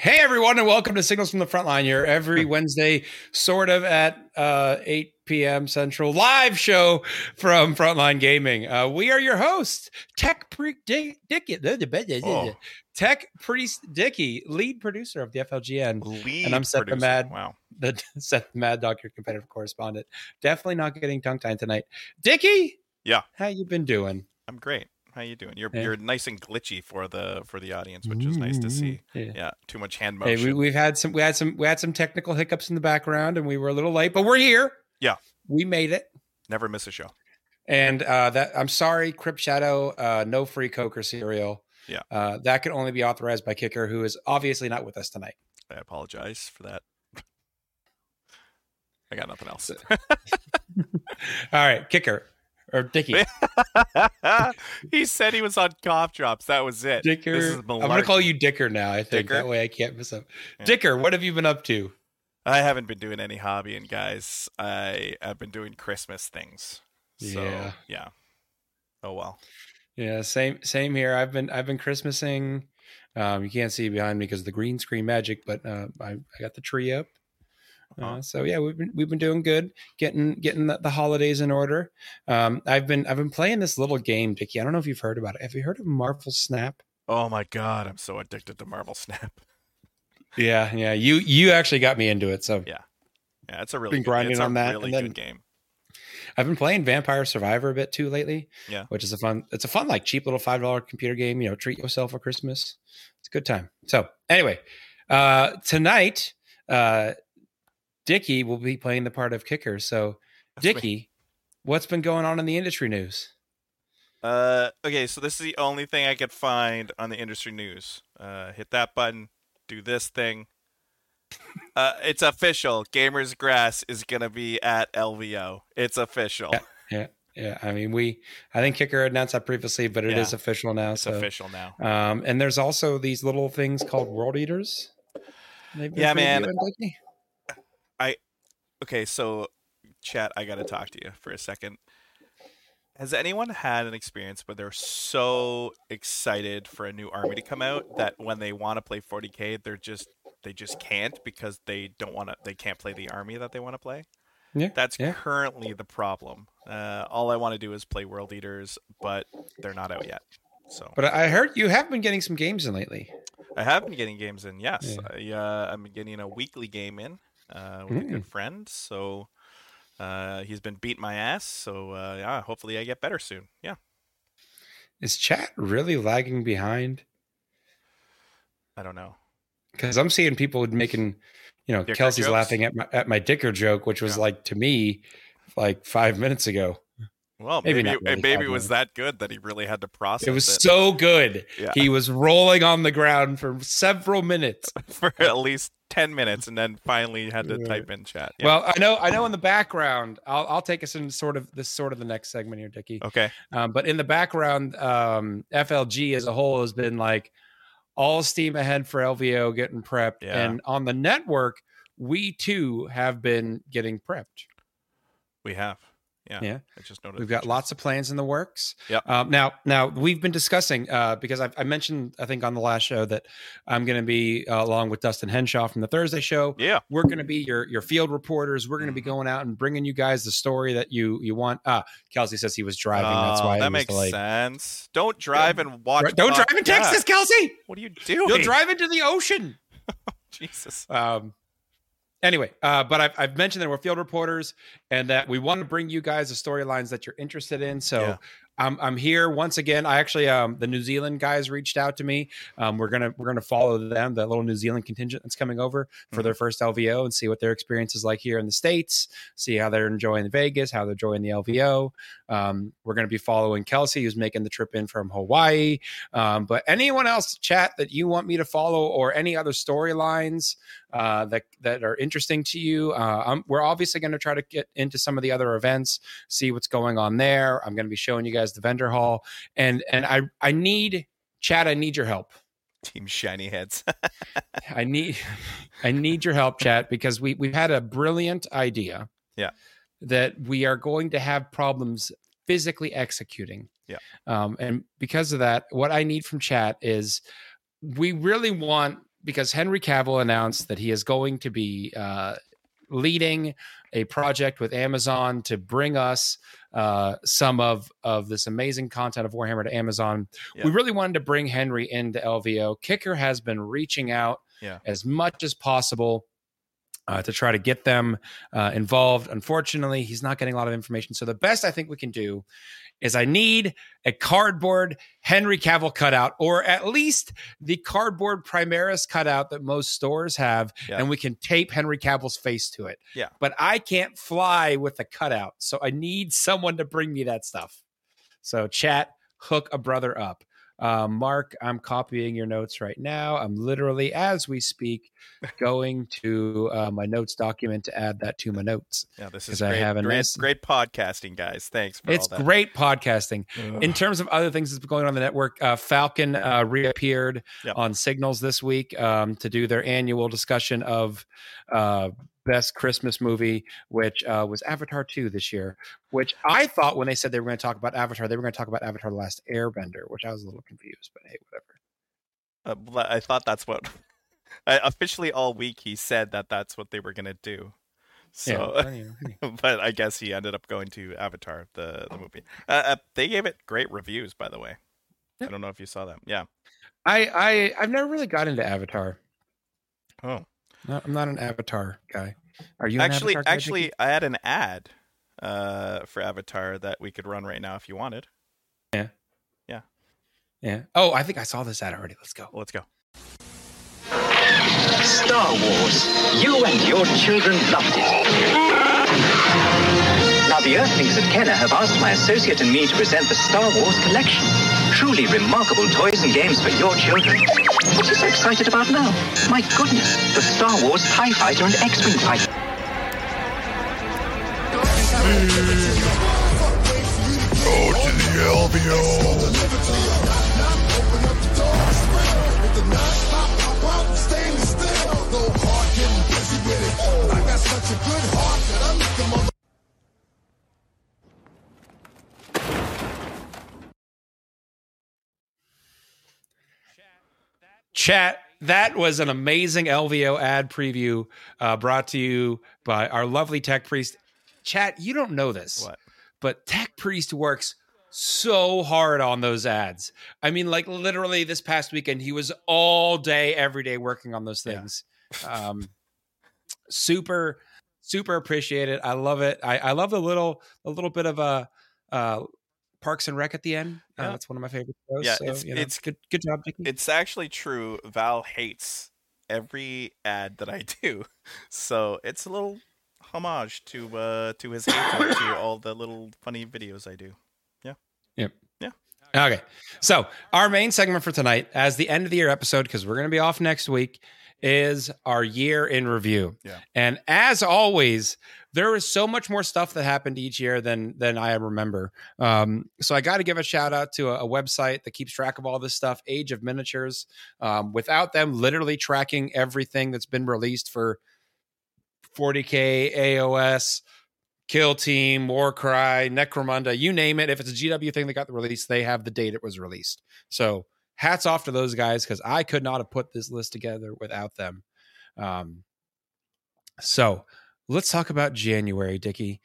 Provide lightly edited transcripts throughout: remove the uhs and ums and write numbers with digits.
Hey, everyone, and welcome to Signals from the Frontline, your every Wednesday, sort of at 8 p.m. Central, live show from Frontline Gaming. We are your hosts, Tech Priest Dickey, Tech Priest Dickey, lead producer of the FLGN. And I'm Seth the Mad. Wow. The Seth the Mad Dog, your competitive correspondent. Definitely not getting tongue-tied tonight. Dickey? Yeah. How you been doing? I'm great. How you doing? You're nice and glitchy for the audience, which is nice to see. Yeah, too much hand motion. Hey, we had some technical hiccups in the background, and we were a little late, but we're here. Yeah, we made it. Never miss a show. And that I'm sorry, Crip Shadow. No free Coke or cereal. Yeah, that could only be authorized by Kicker, who is obviously not with us tonight. I apologize for that. I got nothing else. All right, Kicker. Or Dickey. He said he was on cough drops. That was it. Dicker. This is I'm going to call you Dicker now, I think. Dicker? That way I can't mess up. Yeah. Dicker, what have you been up to? I haven't been doing any hobbying, guys. I've been doing Christmas things. So, yeah. Oh, well. Yeah, same here. I've been Christmasing. You can't see behind me because of the green screen magic, but I got the tree up. So yeah, we've been doing good, getting the holidays in order. I've been playing this little game, Dickey. I don't know if you've heard about it. Have you heard of Marvel Snap? Oh my God, I'm so addicted to Marvel Snap. Yeah. You actually got me into it. So yeah, it's a really good game. I've been playing Vampire Survivor a bit too lately. Yeah, which is a fun like cheap little $5 computer game. You know, treat yourself for Christmas. It's a good time. So anyway, tonight. Dickey will be playing the part of Kicker. So, Dickey, what's been going on in the industry news? Okay, so this is the only thing I could find on the industry news. Hit that button. Do this thing. It's official. Gamers Grass is going to be at LVO. It's official. Yeah. I mean, I think Kicker announced that previously, but it is official now. It's official now. And there's also these little things called World Eaters. Yeah, man. Okay, so chat, I got to talk to you for a second. Has anyone had an experience where they're so excited for a new army to come out that when they want to play 40K, they just can't because they can't play the army that they want to play? Yeah. That's currently the problem. All I want to do is play World Eaters, but they're not out yet. So. But I heard you have been getting some games in lately. I have been getting games in, yes. Yeah. I'm getting a weekly game in. With a good friend, so he's been beating my ass, so hopefully I get better soon. Yeah. Is chat really lagging behind? I don't know, because I'm seeing people making, you know, Dicker Kelsey's jokes. Laughing at my Dicker joke, which was like, to me, like 5 minutes ago. Well, maybe it was that good that he really had to process it. It was so good. Yeah. He was rolling on the ground for several minutes. For at least 10 minutes, and then finally had to type in chat. Yeah. Well, I know in the background, I'll take us in sort of the next segment here, Dickey. Okay. But in the background, FLG as a whole has been like all steam ahead for LVO, getting prepped. Yeah. And on the network, we too have been getting prepped. We have. Yeah. I just noticed we've got lots of plans in the works. Yeah. Now we've been discussing because I mentioned, I think on the last show, that I'm going to be along with Dustin Henshaw from the Thursday show. Yeah. We're going to be your field reporters. We're going to be going out and bringing you guys the story that you want. Kelsey says he was driving. That's why that makes sense. Don't drive and watch. Don't drive in Texas, Kelsey. What are you doing? You'll drive into the ocean. Jesus. Anyway, but I've mentioned that we're field reporters and that we want to bring you guys the storylines that you're interested in. So I'm here once again. I actually the New Zealand guys reached out to me. We're gonna follow them, that little New Zealand contingent that's coming over for their first LVO, and see what their experience is like here in the States. See how they're enjoying Vegas, how they're enjoying the LVO. We're gonna be following Kelsey, who's making the trip in from Hawaii. But anyone else, chat, that you want me to follow, or any other storylines that are interesting to you. We're obviously going to try to get into some of the other events, see what's going on there. I'm going to be showing you guys the vendor hall, and I need, Chad, I need your help. Team Shiny Heads. I need your help, Chad, because we've had a brilliant idea. Yeah, that we are going to have problems physically executing. Yeah, and because of that, what I need from Chad is, we really want because Henry Cavill announced that he is going to be leading a project with Amazon to bring us some of this amazing content of Warhammer to Amazon. Yeah. We really wanted to bring Henry into LVO. Kicker has been reaching out as much as possible to try to get them involved. Unfortunately, he's not getting a lot of information. So the best I think we can do is I need a cardboard Henry Cavill cutout, or at least the cardboard Primaris cutout that most stores have, and we can tape Henry Cavill's face to it. Yeah. But I can't fly with a cutout, so I need someone to bring me that stuff. So chat, hook a brother up. Mark, I'm copying your notes right now. I'm literally, as we speak, going to my notes document to add that to my notes. Yeah, this is great podcasting, guys. Thanks for all that. It's great podcasting. Ugh. In terms of other things that's been going on the network, Falcon reappeared on Signals this week to do their annual discussion of best Christmas movie, which was Avatar 2 this year, which I thought when they said they were going to talk about Avatar, they were going to talk about Avatar The Last Airbender, which I was a little confused, but hey, whatever. I thought that's what... officially all week he said that that's what they were going to do. So, yeah. But I guess he ended up going to Avatar, the movie. They gave it great reviews, by the way. Yep. I don't know if you saw that. Yeah. I've never really got into Avatar. Oh. No, I'm not an Avatar guy. Are you an Avatar guy? Actually, I had an ad for Avatar that we could run right now if you wanted. Yeah. Yeah. Yeah. Oh, I think I saw this ad already. Let's go. Let's go. Star Wars. You and your children loved it. Now the Earthlings at Kenner have asked my associate and me to present the Star Wars collection. Truly remarkable toys and games for your children. What are you so excited about now? My goodness, the Star Wars TIE Fighter and X-Wing Fighter. Go to the LVO. Chat, that was an amazing LVO ad preview brought to you by our lovely Tech Priest. Chat, you don't know this, but Tech Priest works so hard on those ads. I mean, like literally this past weekend, he was all day, every day working on those things. Yeah. Super, super appreciate it. I love it. I love a little bit of a Parks and Rec at the end. Yeah. That's one of my favorite shows. Yeah, so, it's good job, Mickey. It's actually true. Val hates every ad that I do, so it's a little homage to his hate to all the little funny videos I do. Yeah. Yep. Yeah. Okay. So our main segment for tonight, as the end of the year episode, because we're going to be off next week, is our year in review. Yeah. And as always, there is so much more stuff that happened each year than I remember. So I got to give a shout out to a website that keeps track of all this stuff, Age of Miniatures. Without them literally tracking everything that's been released for 40K, AOS, Kill Team, Warcry, Necromunda, you name it. If it's a GW thing that got released, they have the date it was released. So hats off to those guys, because I could not have put this list together without them. So let's talk about January, Dickie.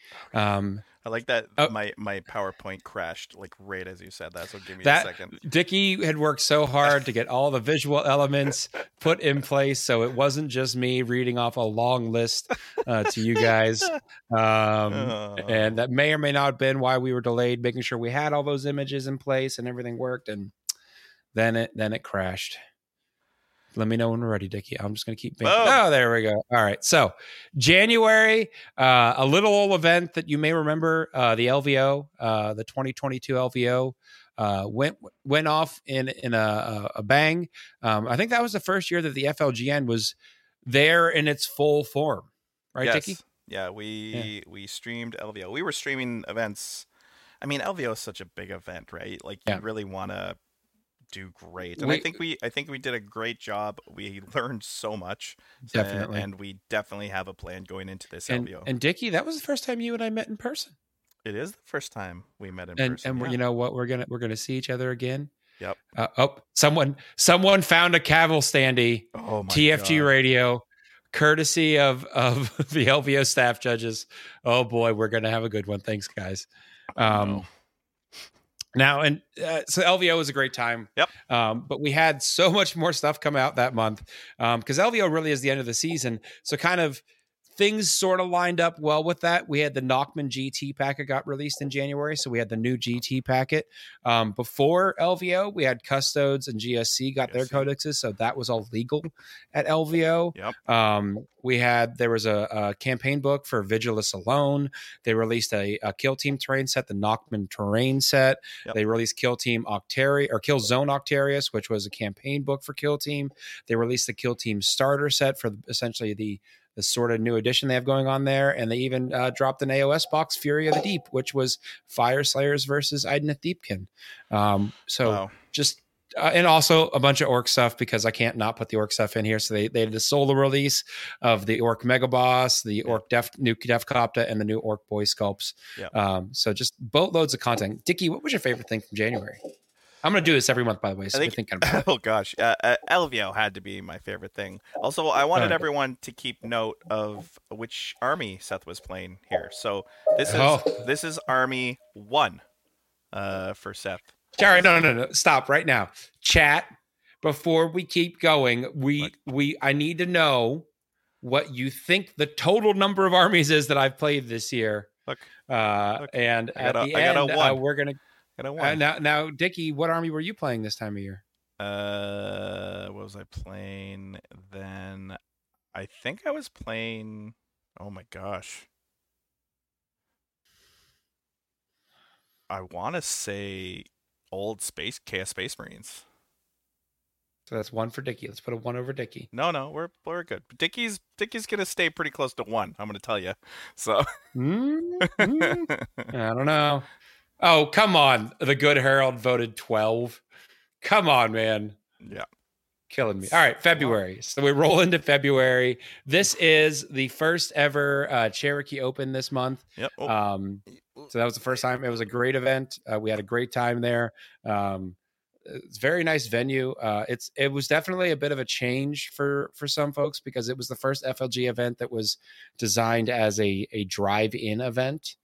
I like that my PowerPoint crashed like right as you said that, so give me a second. Dickie had worked so hard to get all the visual elements put in place, so it wasn't just me reading off a long list to you guys. And that may or may not have been why we were delayed, making sure we had all those images in place and everything worked, and then it crashed. Let me know when we're ready, Dickie. I'm just going to keep making... Oh, there we go. All right. So January, a little old event that you may remember, the LVO, the 2022 LVO, went off in a bang. I think that was the first year that the FLGN was there in its full form. Right, yes. Dickie? Yeah, we streamed LVO. We were streaming events. I mean, LVO is such a big event, right? Like, you really want to do great, and I think we did a great job. We learned so much, definitely, and we definitely have a plan going into this LVO. And Dickie, that was the first time you and I met in person. It is the first time we met in person, and you know what? We're gonna see each other again Yep. Someone found a Cavil standee. Oh my TFG God. Radio, courtesy of the LVO staff judges. Oh boy, we're gonna have a good one. Thanks, guys. Now and so LVO was a great time. Yep. But we had so much more stuff come out that month because LVO really is the end of the season. So kind of things sort of lined up well with that. We had the Nachmund GT packet got released in January, so we had the new GT packet. Before LVO, we had Custodes and GSC got their codexes, so that was all legal at LVO. Yep. There was a campaign book for Vigilus alone. They released a Kill Team terrain set, the Nachmund terrain set. Yep. They released Kill Team Octarius or Kill Zone Octarius, which was a campaign book for Kill Team. They released the Kill Team starter set for essentially the sort of new edition they have going on there. And they even dropped an AOS box, Fury of the Deep, which was Fyreslayers versus Idnith Deepkin. And also a bunch of orc stuff because I can't not put the orc stuff in here. So they did a solo release of the orc mega boss, the orc new Def Copta, and the new orc boy sculpts. Yeah. So just boatloads of content. Dickie, what was your favorite thing from January? I'm going to do this every month, by the way. So we're thinking about it. Oh, gosh. LVO had to be my favorite thing. Also, I wanted everyone to keep note of which army Seth was playing here. So this is Army 1 for Seth. Sorry, no. Stop right now. Chat, before we keep going, I need to know what you think the total number of armies is that I've played this year. Look. And at the end, we're going to... Now, Dickie, what army were you playing this time of year? What was I playing then? I think I was playing. Oh my gosh! I want to say old Chaos Space Marines. So that's one for Dickie. Let's put a one over Dickie. No, we're good. Dickie's gonna stay pretty close to one. I'm gonna tell you. So I don't know. Oh, come on. The Good Herald voted 12. Come on, man. Yeah. Killing me. All right, February. So we roll into February. This is the first ever Cherokee Open this month. Yep. Oh. So that was the first time. It was a great event. We had a great time there. It's a very nice venue. It was definitely a bit of a change for some folks because it was the first FLG event that was designed as a drive-in event.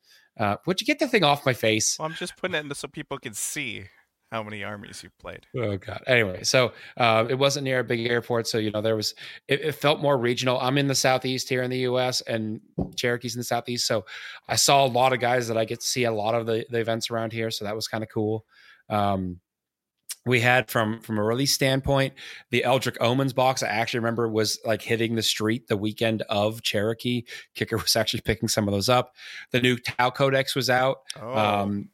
Would you get the thing off my face? Well, I'm just putting it in so people can see how many armies you've played. Oh, God. Anyway, so it wasn't near a big airport. So, it felt more regional. I'm in the Southeast here in the U.S. and Cherokee's in the Southeast. So I saw a lot of guys that I get to see a lot of the events around here. So that was kind of cool. We had from a release standpoint, the Eldritch Omens box, I actually remember was like hitting the street the weekend of Cherokee. Kicker was actually picking some of those up. The new Tau Codex was out. And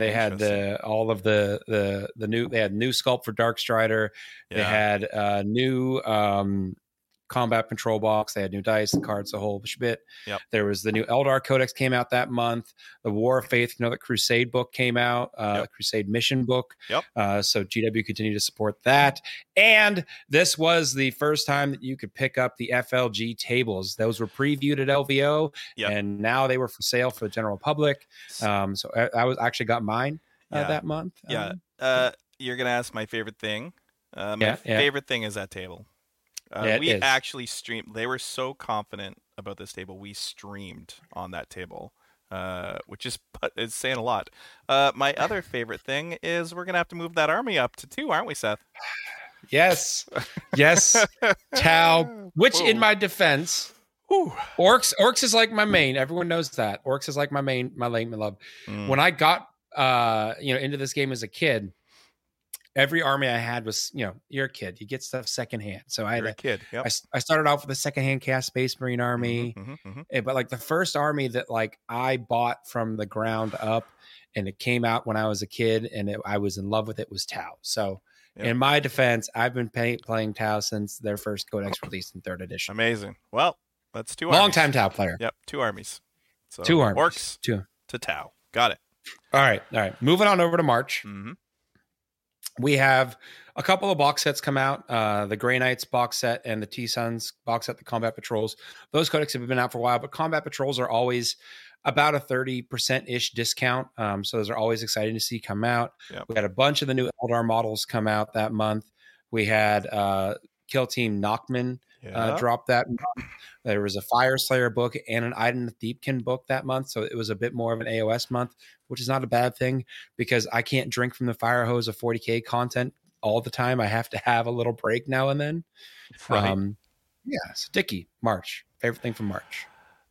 they had all of the new sculpt for Darkstrider. Yeah. They had a new combat patrol box. They had new dice and cards, the whole shit. Yep. There was the new Eldar Codex came out that month. The War of Faith, the Crusade book came out, Crusade Mission book. Yep. So GW continued to support that. And this was the first time that you could pick up the FLG tables. Those were previewed at LVO, and now they were for sale for the general public. So I actually got mine that month. You're going to ask my favorite thing. My favorite thing is that table. We actually streamed. They were so confident about this table. We streamed on that table, which is saying a lot. My other favorite thing is we're going to have to move that army up to 2, aren't we, Seth? Yes. Tau, which in my defense, Orcs is like my main. Everyone knows that. Orcs is like my main, my lane, my love. When I got into this game as a kid, every army I had was, you're a kid. You get stuff secondhand. So I had a kid. Yep. I started off with a secondhand Chaos Space Marine army, but like the first army that like I bought from the ground up, and it came out when I was a kid, and I was in love with it was Tau. So in my defense, I've been playing Tau since their first Codex release in 3rd edition. Amazing. Well, that's 2 armies. Long time Tau player. Yep, 2 armies. So 2 armies. Orcs to Tau. Got it. All right. Moving on over to March. Mm-hmm. We have a couple of box sets come out, the Grey Knights box set and the T-Suns box set, the Combat Patrols. Those codecs have been out for a while, but Combat Patrols are always about a 30%-ish discount. So those are always exciting to see come out. Yep. We had a bunch of the new Eldar models come out that month. We had Kill Team Nachmund drop that month. There was a Fyreslayer book and an Iden of Deepkin book that month. So it was a bit more of an AOS month, which is not a bad thing because I can't drink from the fire hose of 40K content all the time. I have to have a little break now and then. Right. Yeah, so Dicky, March. Favorite thing from March.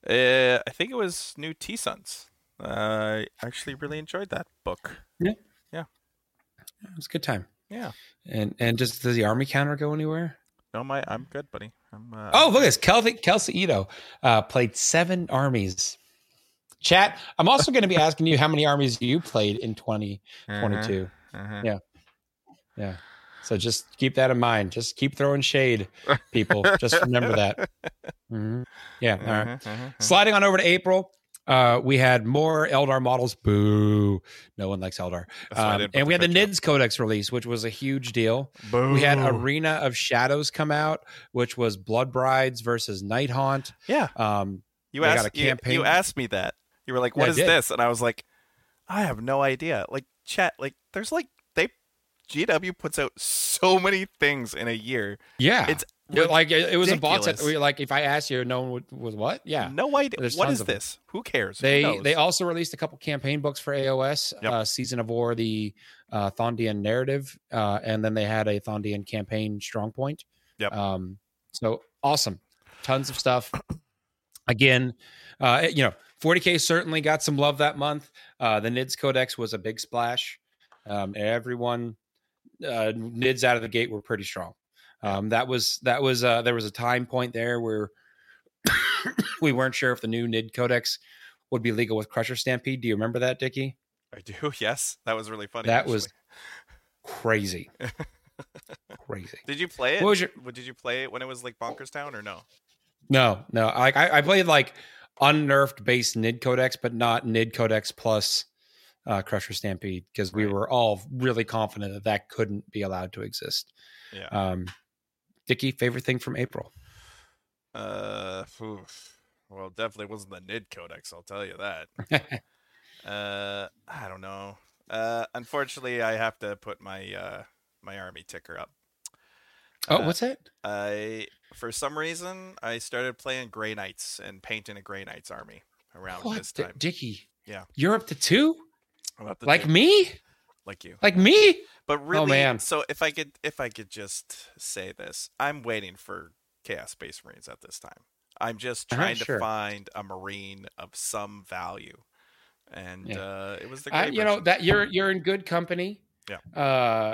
I think it was New T-Suns. I actually really enjoyed that book. Yeah. It was a good time. Yeah. And just, does the army counter go anywhere? No, I'm good, buddy. Oh, look at this. Kelsey Ito played 7 armies. Chat, I'm also going to be asking you how many armies you played in 2022. Yeah. So just keep that in mind. Just keep throwing shade, people. Just remember that. Mm-hmm. Yeah. All right. Sliding on over to April, we had more Eldar models. Boo. No one likes Eldar. And we had the Nids Codex release, which was a huge deal. Boo. We had Arena of Shadows come out, which was Blood Brides versus Night Haunt. Yeah. You asked me that. You were like, what is this? And I was like, I have no idea. Like, chat, like, there's like, GW puts out so many things in a year. Yeah, it's like it was ridiculous. A box set. Like if I asked you, no one would what? Yeah, no idea. There's what is this? Them. Who cares? They also released a couple campaign books for AOS, Season of War, the Thondian narrative, and then they had a Thondian campaign Strongpoint. Yep. So awesome, tons of stuff. Again, 40K certainly got some love that month. The Nids Codex was a big splash. Everyone. Nids out of the gate were pretty strong. That was there was a time point there where we weren't sure if the new Nid Codex would be legal with Crusher Stampede. Do you remember that, Dickie? I do. Yes, that was really funny. That was crazy. Did you play it? Did you play it when it was like Bonkers Town or no? No. I played like unnerfed base Nid Codex, but not Nid Codex plus. Crusher Stampede because we were all really confident that couldn't be allowed to exist. Yeah. Dickie, favorite thing from April? Well, definitely wasn't the Nid Codex. I'll tell you that. I don't know. Unfortunately, I have to put my my army ticker up. Oh, what's it? I for some reason I started playing Grey Knights and painting a Grey Knights army around this time. Dickie, yeah, you're up to 2. Like me? Like you. Like me? But really, man. So if I could just say this, I'm waiting for Chaos Space Marines at this time. I'm just trying to find a Marine of some value. And it was the great that you're in good company. Yeah.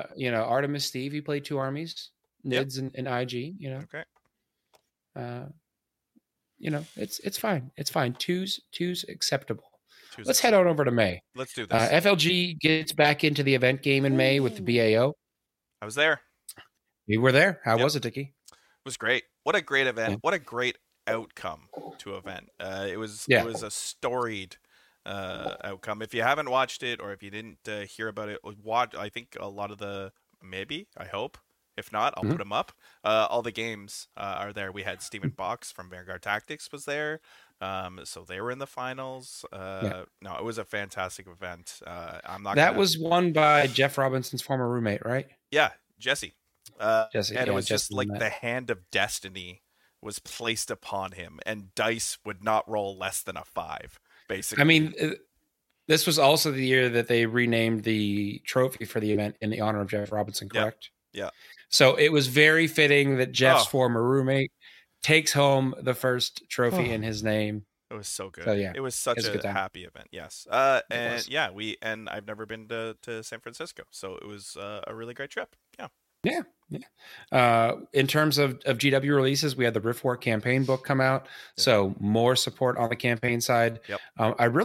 Artemis Steve, he played 2 armies, Nids and IG, Okay. It's fine. It's fine. Two's acceptable. Let's head on over to May. Let's do this. FLG gets back into the event game in May with the BAO. I was there. You were there. How was it, Dickie? It was great. What a great event. Yeah. What a great outcome to event. It was a storied outcome. If you haven't watched it or if you didn't hear about it, watch. I think a lot of I hope. If not, I'll put them up. All the games are there. We had Steven Box from Vanguard Tactics was there. So they were in the finals. No, it was a fantastic event. That was won by Jeff Robinson's former roommate, right? Yeah, Jesse. And it was just like the hand of destiny was placed upon him, and dice would not roll less than a 5. Basically, I mean, this was also the year that they renamed the trophy for the event in the honor of Jeff Robinson. Correct? Yeah. So it was very fitting that Jeff's former roommate takes home the first trophy in his name. It was so good. So, it was such a happy event. Yes. I've never been to San Francisco, so it was a really great trip. Yeah. In terms of GW releases, we had the Rift War campaign book come out, so more support on the campaign side. Yep. I've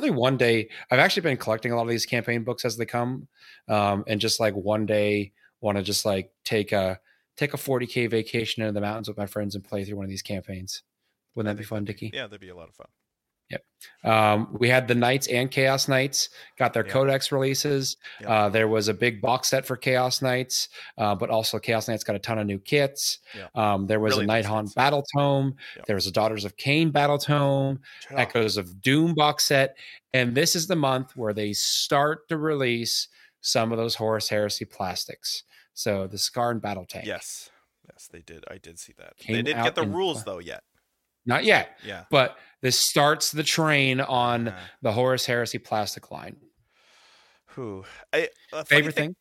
actually been collecting a lot of these campaign books as they come, and just like one day want to just like take a 40K vacation into the mountains with my friends and play through one of these campaigns. Wouldn't that be fun, Dickie? Yeah, that'd be a lot of fun. Yep. We had the Knights and Chaos Knights got their Codex releases. Yep. There was a big box set for Chaos Knights, but also Chaos Knights got a ton of new kits. Yep. There was really a Nighthound Battle Tome. Yep. There was a Daughters of Cain Battle Tome, Echoes of Doom box set. And this is the month where they start to release some of those Horus Heresy plastics. So the Scar and Battle Tank. Yes. Yes, they did. I did see that. They didn't get the rules though yet. Not yet. Yeah. But this starts the train on the Horus Heresy plastic line. Who? Favorite thing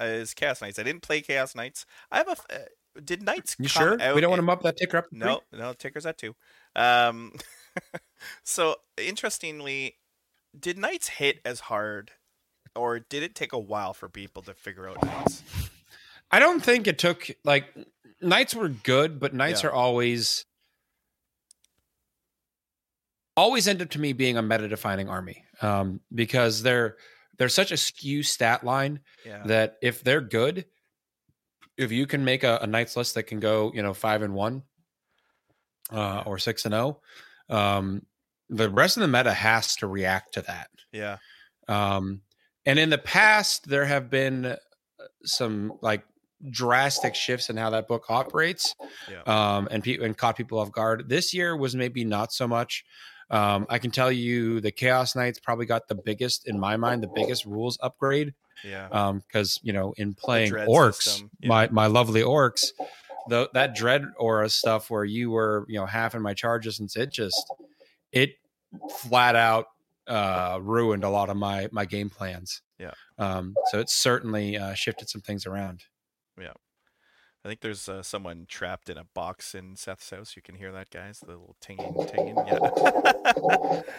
is Chaos Knights. I didn't play Chaos Knights. I have a. Did Knights? You sure? We don't want to mop that ticker up. No, no, ticker's at 2. So interestingly, did Knights hit as hard, or did it take a while for people to figure out Knights? I don't think it took, like, Knights were good, but Knights are always end up to me being a meta-defining army, because they're such a skew stat line that if they're good, if you can make a Knights list that can go, 5-1 or 6-0, the rest of the meta has to react to that. Yeah. And in the past, there have been some like drastic shifts in how that book operates, and caught people off guard. This year was maybe not so much. I can tell you the Chaos Knights probably got the biggest, in my mind, the biggest rules upgrade. Yeah. Because in playing orcs, my lovely orcs, that dread aura stuff where you were half in my charges, and it flat out ruined a lot of my game plans. Yeah. So it's certainly shifted some things around. Yeah, I think there's someone trapped in a box in Seth's house. You can hear that, guys. The little tinging. Yeah,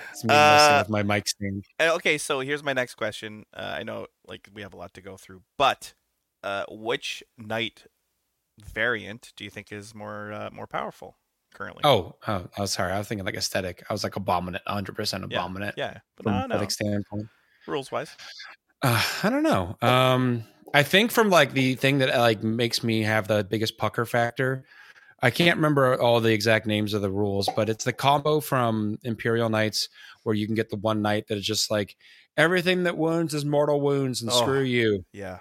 it's me messing with my mic thing. Okay, so here's my next question. I know, we have a lot to go through, but which knight variant do you think is more powerful currently? Oh, sorry. I was thinking aesthetic. I was abominant, 100% abominant. Yeah, but from aesthetic standpoint, rules wise, I don't know. I think from the thing that makes me have the biggest pucker factor, I can't remember all the exact names of the rules, but it's the combo from Imperial Knights where you can get the one knight that is just everything that wounds is mortal wounds, and screw you. Yeah.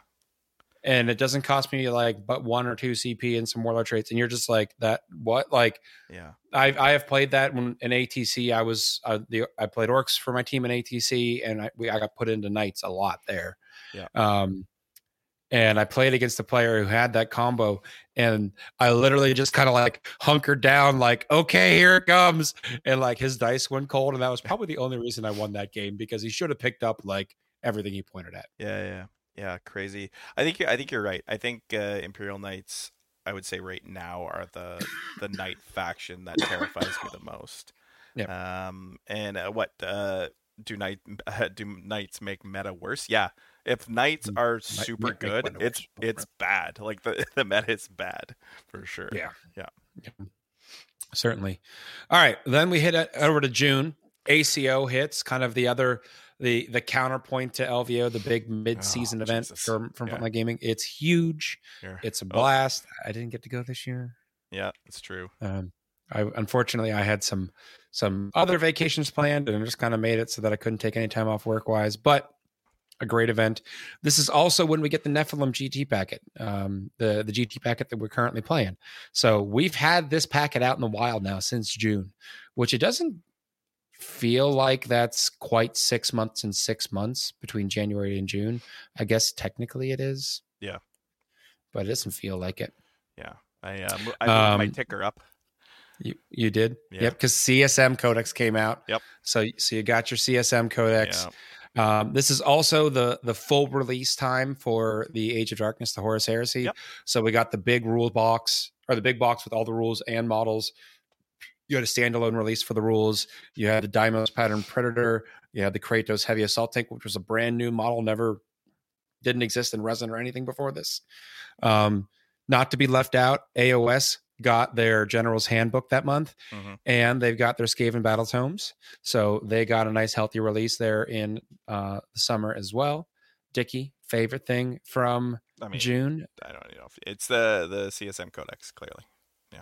And it doesn't cost me but 1 or 2 CP and some warlord traits. And you're just that, what? Yeah, I have played that when in ATC. I was, I played orcs for my team in ATC, and I got put into knights a lot there. Yeah. And I played against a player who had that combo, and I literally just kind of hunkered down, okay, here it comes. And his dice went cold. And that was probably the only reason I won that game, because he should have picked up everything he pointed at. Yeah. Crazy. I think you're right. I think Imperial Knights, I would say right now, are the knight faction that terrifies me the most. Yeah. And do knights make meta worse? Yeah. If knights are super good, it's bad. The meta is bad for sure. Yeah. Certainly. All right, then we hit over to June. ACO hits, kind of the other, the counterpoint to LVO, the big mid-season event from Frontline Gaming. It's huge. Sure. It's a blast. I didn't get to go this year. Yeah, it's true. Unfortunately, I had some other vacations planned, and just kind of made it so that I couldn't take any time off work-wise, but a great event. This is also when we get the Nephilim GT packet, the GT packet that we're currently playing. So we've had this packet out in the wild now since June, which it doesn't feel like that's quite 6 months and 6 months between January and June. I guess technically it is. Yeah. But it doesn't feel like it. Yeah. I moved my ticker up. You did? Yeah. Yep. Because CSM Codex came out. Yep. So you got your CSM Codex. Yeah. This is also the full release time for the Age of Darkness, the Horus Heresy. Yep. So we got the big rule box, or the big box with all the rules and models. You had a standalone release for the rules. You had the Deimos Pattern Predator. You had the Kratos Heavy Assault Tank, which was a brand new model, didn't exist in Resin or anything before this. Not to be left out, AOS got their General's Handbook that month, and they've got their Skaven Battle Tomes. So they got a nice, healthy release there in the summer as well. Dickie, favorite thing from June? I don't know. It's the CSM Codex, clearly. Yeah.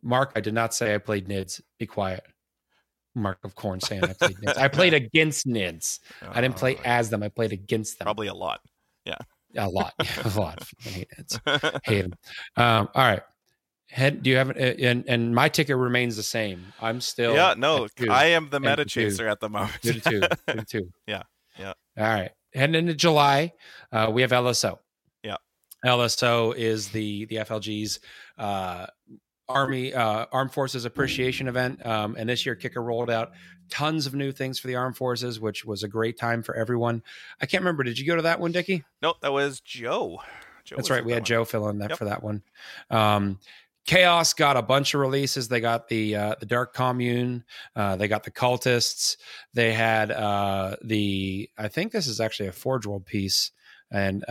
Mark, I did not say I played Nids. Be quiet. Mark of Corn saying I played Nids. I played against Nids. I didn't play as them. I played against them. Probably a lot. Yeah. A lot. A lot. I hate Nids. Hate them. All right. Head, do you have and my ticket remains the same. I'm still I am the meta chaser at the moment. Two. Yeah. All right. Heading into July, we have LSO. Yeah. LSO is the FLG's Armed Forces Appreciation Event. And this year, Kicker rolled out tons of new things for the Armed Forces, which was a great time for everyone. I can't remember. Did you go to that one, Dickie? No, that was Joe. That's right. We had Joe fill in that for that one. Chaos got a bunch of releases. They got the Dark Commune. They got the Cultists. They had I think this is actually a Forge World piece. And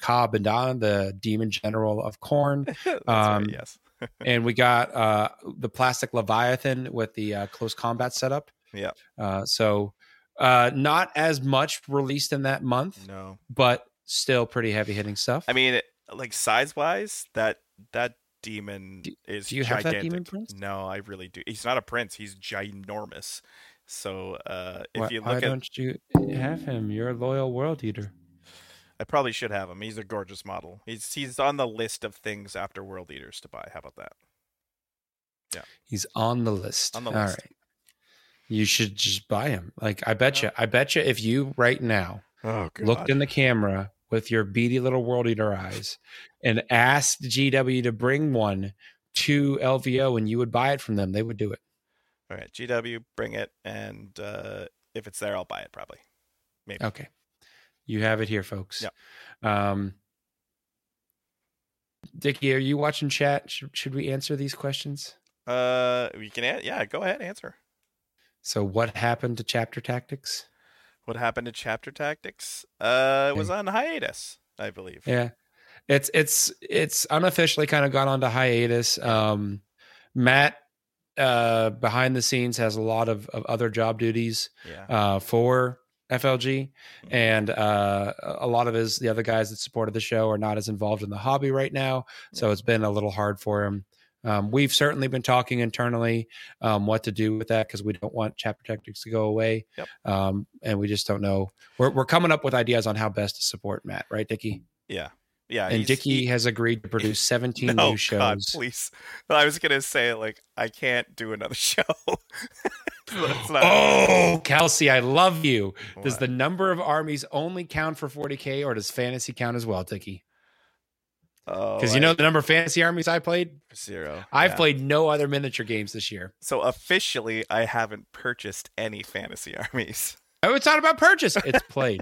Cobb and Don, the Demon General of Khorne. That's right, yes. And we got the plastic Leviathan with the close combat setup. Yeah. So not as much released in that month. No. But still pretty heavy hitting stuff. I mean, like size wise, that demon is gigantic. Do you have that demon prince? No, I really do. He's not a prince. He's ginormous. So don't you have him? You're a loyal World Eater. I probably should have him. He's a gorgeous model. He's on the list of things after World Eaters to buy. How about that? Yeah. He's on the list. All right. You should just buy him. Like, I bet you if you right now looked in the camera with your beady little World Eater eyes and asked GW to bring one to LVO and you would buy it from them, they would do it. All right. GW, bring it. And if it's there, I'll buy it probably. Maybe. Okay. You have it here, folks. Yeah. Dickie, are you watching chat? Should we answer these questions? We can. Yeah, go ahead, answer. So, what happened to Chapter Tactics? It was on hiatus, I believe. Yeah, it's unofficially kind of gone on to hiatus. Matt behind the scenes has a lot of other job duties. Yeah. For FLG, and a lot of the other guys that supported the show are not as involved in the hobby right now, so it's been a little hard for him. We've certainly been talking internally what to do with that, because we don't want Chapter Tactics to go away. Yep. And we just don't know. We're coming up with ideas on how best to support Matt, right, Dickie? Yeah. And Dickie has agreed to produce 17 new shows. God, please. I was going to say, like, I can't do another show. Kelsey, I love you. What? Does the number of armies only count for 40K, or does fantasy count as well, Dickie? Because the number of fantasy armies I played? Zero. I've played no other miniature games this year. So officially, I haven't purchased any fantasy armies. Oh, it's not about purchase. It's played.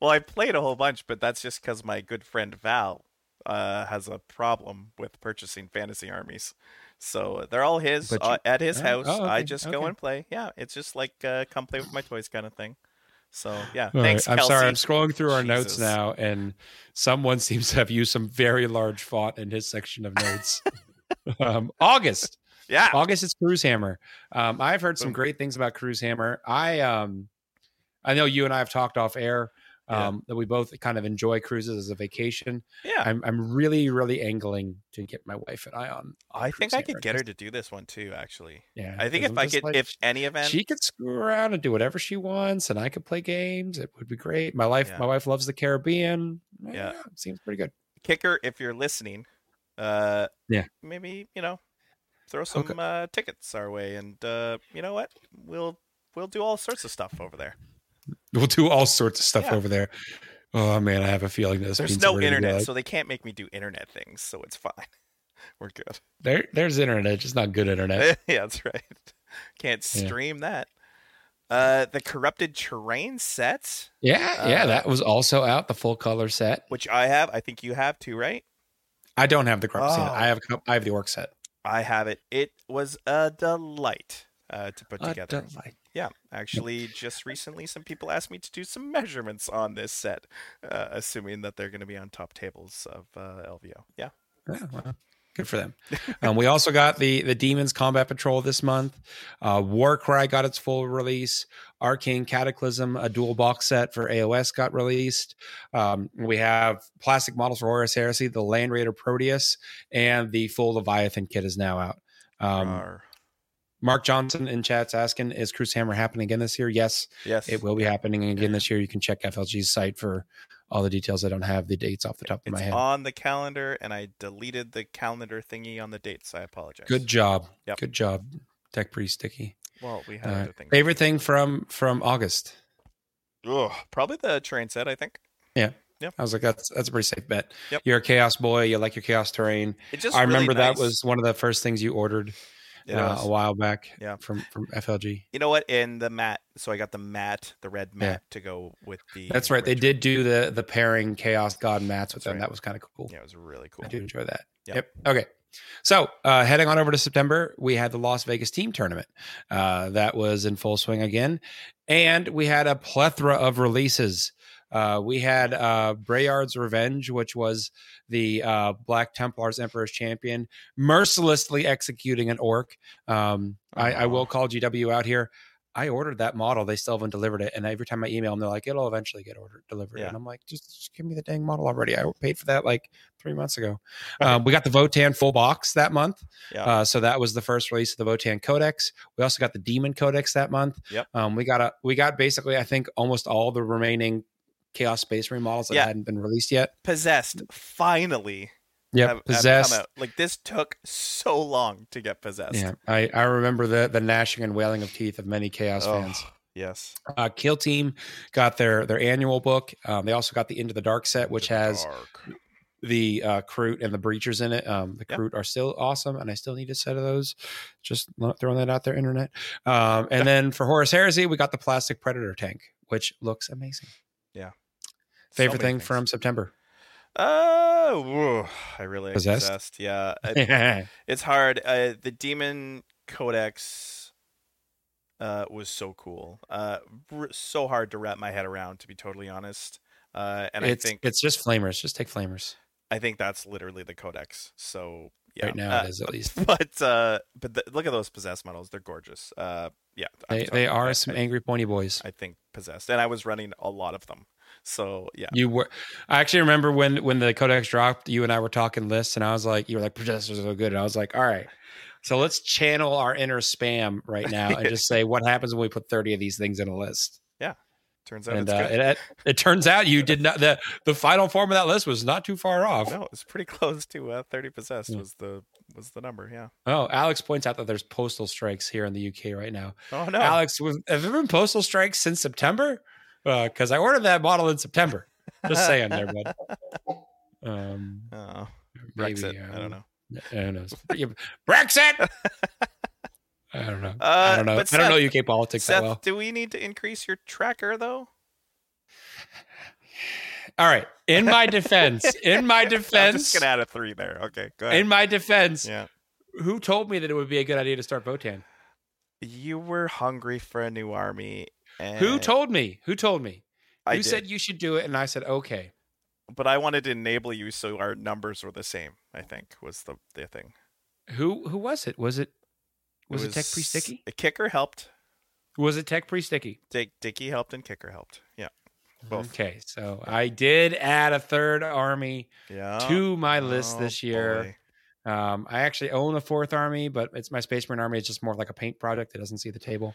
Well, I played a whole bunch, but that's just because my good friend Val has a problem with purchasing fantasy armies. So they're all his at his house. Oh, okay, I just go and play. Yeah, it's just like come play with my toys kind of thing. So yeah, all thanks, right. Kelsey. I'm sorry, I'm scrolling through our notes now, and someone seems to have used some very large font in his section of notes. August. Yeah. August is Cruise Hammer. I've heard some great things about Cruise Hammer. I know you and I have talked off air. That we both kind of enjoy cruises as a vacation. Yeah. I'm really, really angling to get my wife and I on. I think I could get her to do this one too, actually. Yeah. I think if any event, she could screw around and do whatever she wants and I could play games. It would be great. My wife loves the Caribbean. Yeah. It seems pretty good. Kicker, if you're listening, maybe, throw some tickets our way and you know what? We'll do all sorts of stuff over there. We'll do all sorts of stuff over there. Oh man, I have a feeling there's no internet, so they can't make me do internet things. So it's fine. We're good. There's internet, just not good internet. Yeah, that's right. Can't stream that. The Corrupted Terrain set. Yeah, that was also out. The full color set, which I have. I think you have too, right? I don't have the Corrupted set. I have the Orc set. I have it. It was a delight to put together. A delight. Yeah, actually, just recently, some people asked me to do some measurements on this set, assuming that they're going to be on top tables of LVO. Yeah. Well, good for them. We also got the Demons Combat Patrol this month. Warcry got its full release. Arcane Cataclysm, a dual box set for AOS, got released. We have plastic models for Horus Heresy, the Land Raider Proteus, and the full Leviathan kit is now out. Mark Johnson in chat's asking, is Cruise Hammer happening again this year? Yes. Yes. It will be happening again this year. You can check FLG's site for all the details. I don't have the dates off the top of my head. It's on the calendar, and I deleted the calendar thingy on the dates. I apologize. Good job. Yep. Good job. Tech pretty sticky. Well, we have the thing. Favorite thing from August? Ugh, probably the terrain set, I think. Yeah. Yep. I was like, that's a pretty safe bet. Yep. You're a chaos boy. You like your chaos terrain. I remember really nice. That was one of the first things you ordered. A while back from FLG. You know what? And the mat. So I got the mat, the red mat to go with the... That's right. They did do the pairing Chaos God mats with them. Right. That was kind of cool. Yeah, it was really cool. I do enjoy that. Yep. Okay. So heading on over to September, we had the Las Vegas team tournament. That was in full swing again. And we had a plethora of releases. We had Brayard's Revenge, which was the Black Templars Emperor's Champion, mercilessly executing an orc. I will call GW out here. I ordered that model. They still haven't delivered it. And every time I email them, they're like, it'll eventually get delivered. Yeah. And I'm like, just give me the dang model already. I paid for that like 3 months ago. We got the Votan full box that month. Yeah. So that was the first release of the Votan Codex. We also got the Demon Codex that month. Yep. We got basically, I think, almost all the remaining Chaos Space Marine models that hadn't been released yet. Possessed finally. Yeah, Possessed. Have come out. Like, this took so long to get Possessed. Yeah, I remember the gnashing and wailing of teeth of many Chaos fans. Yes. Kill Team got their annual book. They also got the Into the Dark set, which has the Kroot and the Breachers in it. The Kroot are still awesome, and I still need a set of those. Just throwing that out there, internet. And then for Horus Heresy, we got the Plastic Predator tank, which looks amazing. Yeah. Favorite thing from September? I really Possessed. Yeah. It's hard. The Demon Codex was so cool. So hard to wrap my head around, to be totally honest. And I think it's just flamers. Just take flamers. I think that's literally the Codex. So yeah. Right now it is, at least. But look at those Possessed models. They're gorgeous. They are some angry pointy boys. I think Possessed. And I was running a lot of them. So yeah, you were. I actually remember when the Codex dropped, you and I were talking lists, and I was like, you were like, Possessed is so good, and I was like, all right, so let's channel our inner Spam right now and just say what happens when we put 30 of these things in a list. Yeah, turns out, and it's good. It turns out you did not. The final form of that list was not too far off. No, it's pretty close to 30 Possessed was the number. Yeah. Oh, Alex points out that there's postal strikes here in the UK right now. Oh no, Alex, have there been postal strikes since September? Because I ordered that model in September. Just saying there, bud. Brexit. Maybe, I don't know. Brexit! I don't know. I Seth, don't know UK politics that well. Do we need to increase your tracker, though? All right. In my defense. I'm just going to add a 3 there. Okay, go ahead. In my defense, who told me that it would be a good idea to start Votan? You were hungry for a new army. And Who told me? You said you should do it, and I said okay. But I wanted to enable you, so our numbers were the same, I think, was the thing. Who was it? Was it Tech Priest Dickey? Kicker helped. Was it Tech Priest Dickey? Dickey helped and Kicker helped. Yeah. Both. Okay, so I did add a third army to my list this year. Boy. I actually own a fourth army, but it's my Space Marine army. It's just more like a paint project. It doesn't see the table.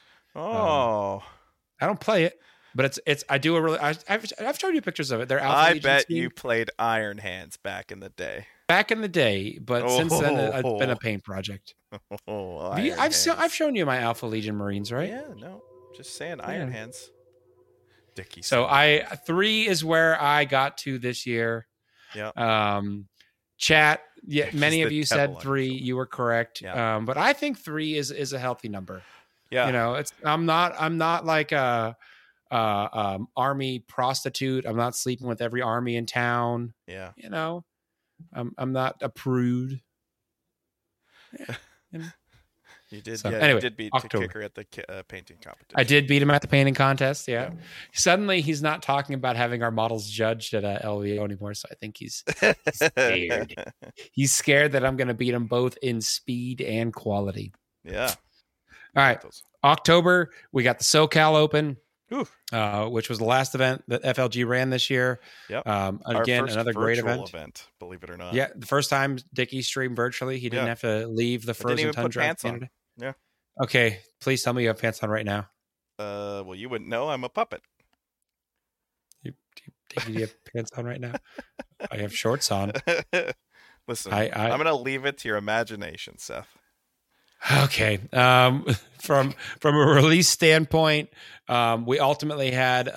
I don't play it, but it's. I do a really. I've showed you pictures of it. They're alpha. I bet you played Iron Hands back in the day. But since then, it's been a paint project. I've shown you my Alpha Legion Marines, right? Yeah, no, just saying Iron Hands. Dicky. So I 3 is where I got to this year. Yeah. Chat. Yeah, many of you said 3. You were correct. Yeah. But I think 3 is a healthy number. Yeah. You know, it's I'm not like a army prostitute. I'm not sleeping with every army in town. Yeah. You know, I'm not a prude. Yeah. You did. So, yeah, anyway, you did beat Kicker at the painting competition. I did beat him at the painting contest. Yeah. Suddenly he's not talking about having our models judged at LVO anymore. So I think he's scared. He's scared that I'm going to beat him both in speed and quality. Yeah. All right, October, we got the SoCal Open, which was the last event that FLG ran this year. Yep. Again, another great event, believe it or not. Yeah, the first time Dickie streamed virtually. He didn't have to leave the Frozen Tundra. Put pants on. Yeah. Okay, please tell me you have pants on right now. Well, you wouldn't know. I'm a puppet. Do you have pants on right now? I have shorts on. Listen, I'm going to leave it to your imagination, Seth. Okay. From a release standpoint, we ultimately had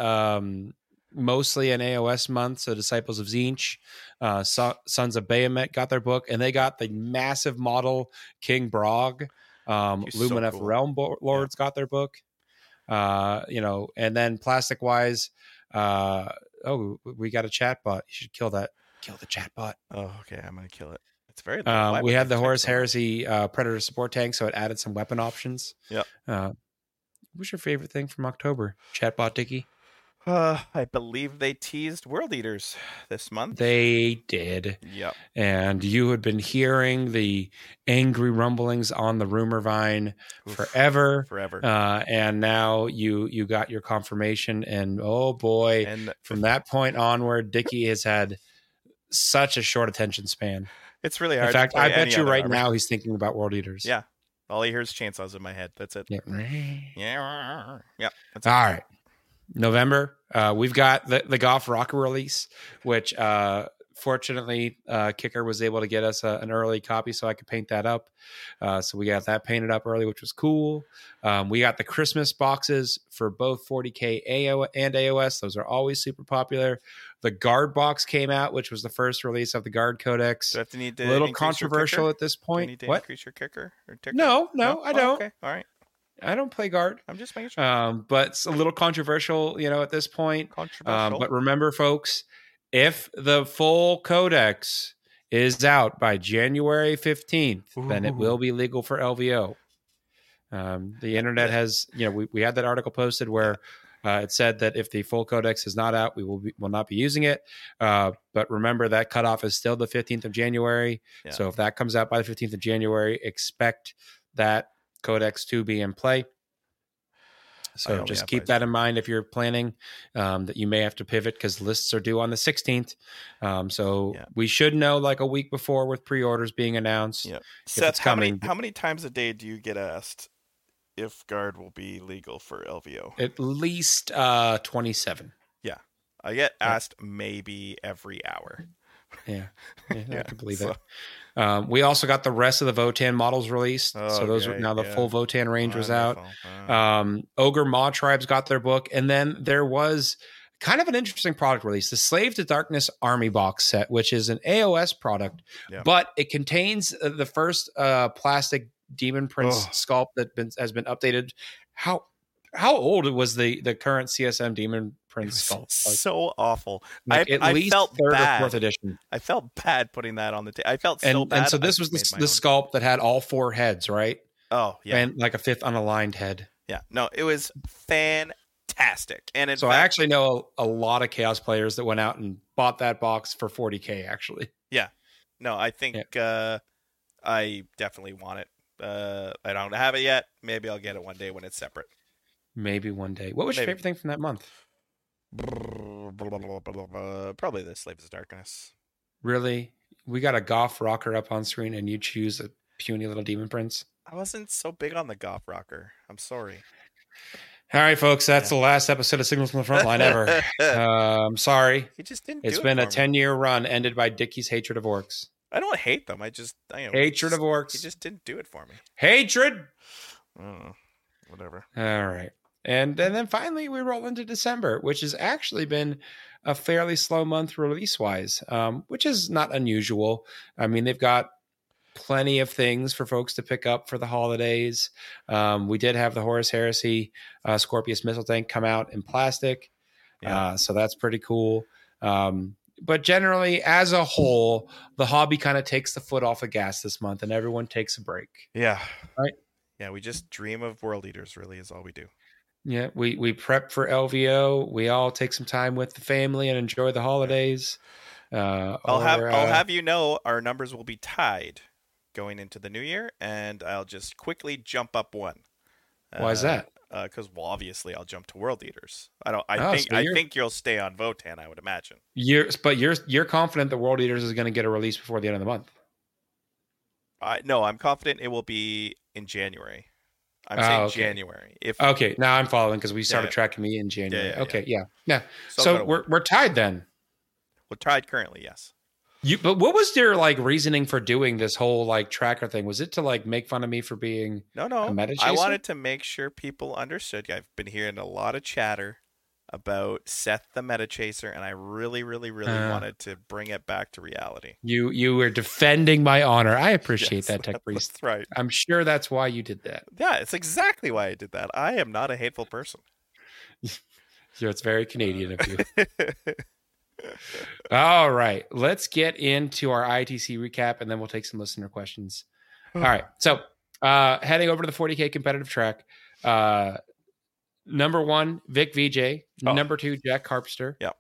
mostly an AOS month. So Disciples of Zinch, Sons of Bahamut got their book, and they got the massive model King Brog. Lumineth so cool. Realm Lords got their book. And then plastic wise, we got a chat bot. You should kill that. Kill the chat bot. Oh, okay. I'm going to kill it. It's very low. We had the Horus Heresy Predator support tank, so it added some weapon options. Yeah. What's your favorite thing from October? Chatbot Dicky? I believe they teased World Eaters this month. They did. Yep. And you had been hearing the angry rumblings on the rumor vine forever. And now you got your confirmation, and oh boy, and from that point onward, Dicky has had such a short attention span. It's really hard. In fact, I bet you right now he's thinking about World Eaters. Yeah. All he hears is chainsaws in my head. That's it. Yeah. Yeah. That's all right. November, we've got the Goth Rocker release, which fortunately Kicker was able to get us an early copy so I could paint that up. So we got that painted up early, which was cool. We got the Christmas boxes for both 40K and AOS. Those are always super popular. The Guard box came out, which was the first release of the Guard Codex. Do I have to need a little controversial at this point. Do I need to increase your kicker or ticker? No, I don't. Okay. All right. I don't play guard. I'm just making sure. But it's a little controversial, at this point. Controversial. But remember, folks, if the full codex is out by January 15th, then it will be legal for LVO. The internet has, we had that article posted where it said that if the full codex is not out, we will not be using it. But remember that cutoff is still the 15th of January. Yeah. So if that comes out by the 15th of January, expect that Codex 2 be in play, so just keep that in mind if you're planning that you may have to pivot because lists are due on the 16th. We should know like a week before with pre-orders being announced. Yeah, Seth, how many times a day do you get asked if guard will be legal for LVO? At least 27. Yeah, I get asked maybe every hour. I can believe it. We also got the rest of the Votan models released. So those are now the full Votan range was out. Ogre Maw Tribes got their book. And then there was kind of an interesting product release, the Slave to Darkness Army box set, which is an AOS product, but it contains the first plastic Demon Prince sculpt that has been updated. How old was the current CSM Demon Prince sculpt? Like, so awful. Like at least third or fourth edition. I felt bad putting that on the table. I felt so bad. And so this was the sculpt that had all four heads, right? Oh, yeah. And like a fifth unaligned head. Yeah. No, it was fantastic. And I actually know a lot of Chaos players that went out and bought that box for 40K, actually. Yeah. No, I think I definitely want it. I don't have it yet. Maybe I'll get it one day when it's separate. Maybe one day. What was your favorite thing from that month? Probably the Slaves of Darkness. Really? We got a Goth Rocker up on screen and you choose a puny little Demon Prince? I wasn't so big on the Goth Rocker. I'm sorry. All right, folks. That's the last episode of Signals from the Frontline ever. I'm sorry. He just didn't do it. It's been a 10-year run ended by Dickie's hatred of orcs. I don't hate them. Hatred of orcs. He just didn't do it for me. Hatred! Oh, whatever. All right. And then finally, we roll into December, which has actually been a fairly slow month release-wise, which is not unusual. I mean, they've got plenty of things for folks to pick up for the holidays. We did have the Horus Heresy Scorpius Missile Tank come out in plastic, so that's pretty cool. But generally, as a whole, the hobby kind of takes the foot off the gas this month, and everyone takes a break. Yeah. Right? Yeah, we just dream of World Eaters, really, is all we do. Yeah, we prep for LVO. We all take some time with the family and enjoy the holidays. I'll have you know our numbers will be tied going into the new year, and I'll just quickly jump up one. Why is that? Because obviously I'll jump to World Eaters. I think you'll stay on Votan. I would imagine. But you're confident that World Eaters is going to get a release before the end of the month. No, I'm confident it will be in January. I'm saying okay. January. Okay, now I'm following because we started tracking me in January. Yeah. So we're tied then. We're tied currently, yes. But what was your reasoning for doing this whole tracker thing? Was it to make fun of me for being a meta chaser? I wanted to make sure people understood. I've been hearing a lot of chatter about Seth the meta chaser, and I really wanted to bring it back to reality. You were defending my honor. I appreciate that, Tech Priest. That's right. I'm sure that's why you did that. Yeah, it's exactly why I did that. I am not a hateful person. It's very Canadian of you. All right, let's get into our ITC recap, and then we'll take some listener questions. All right, so heading over to the 40K competitive track. Number one, Vic VJ. Number two, Jack Harpster. Yep.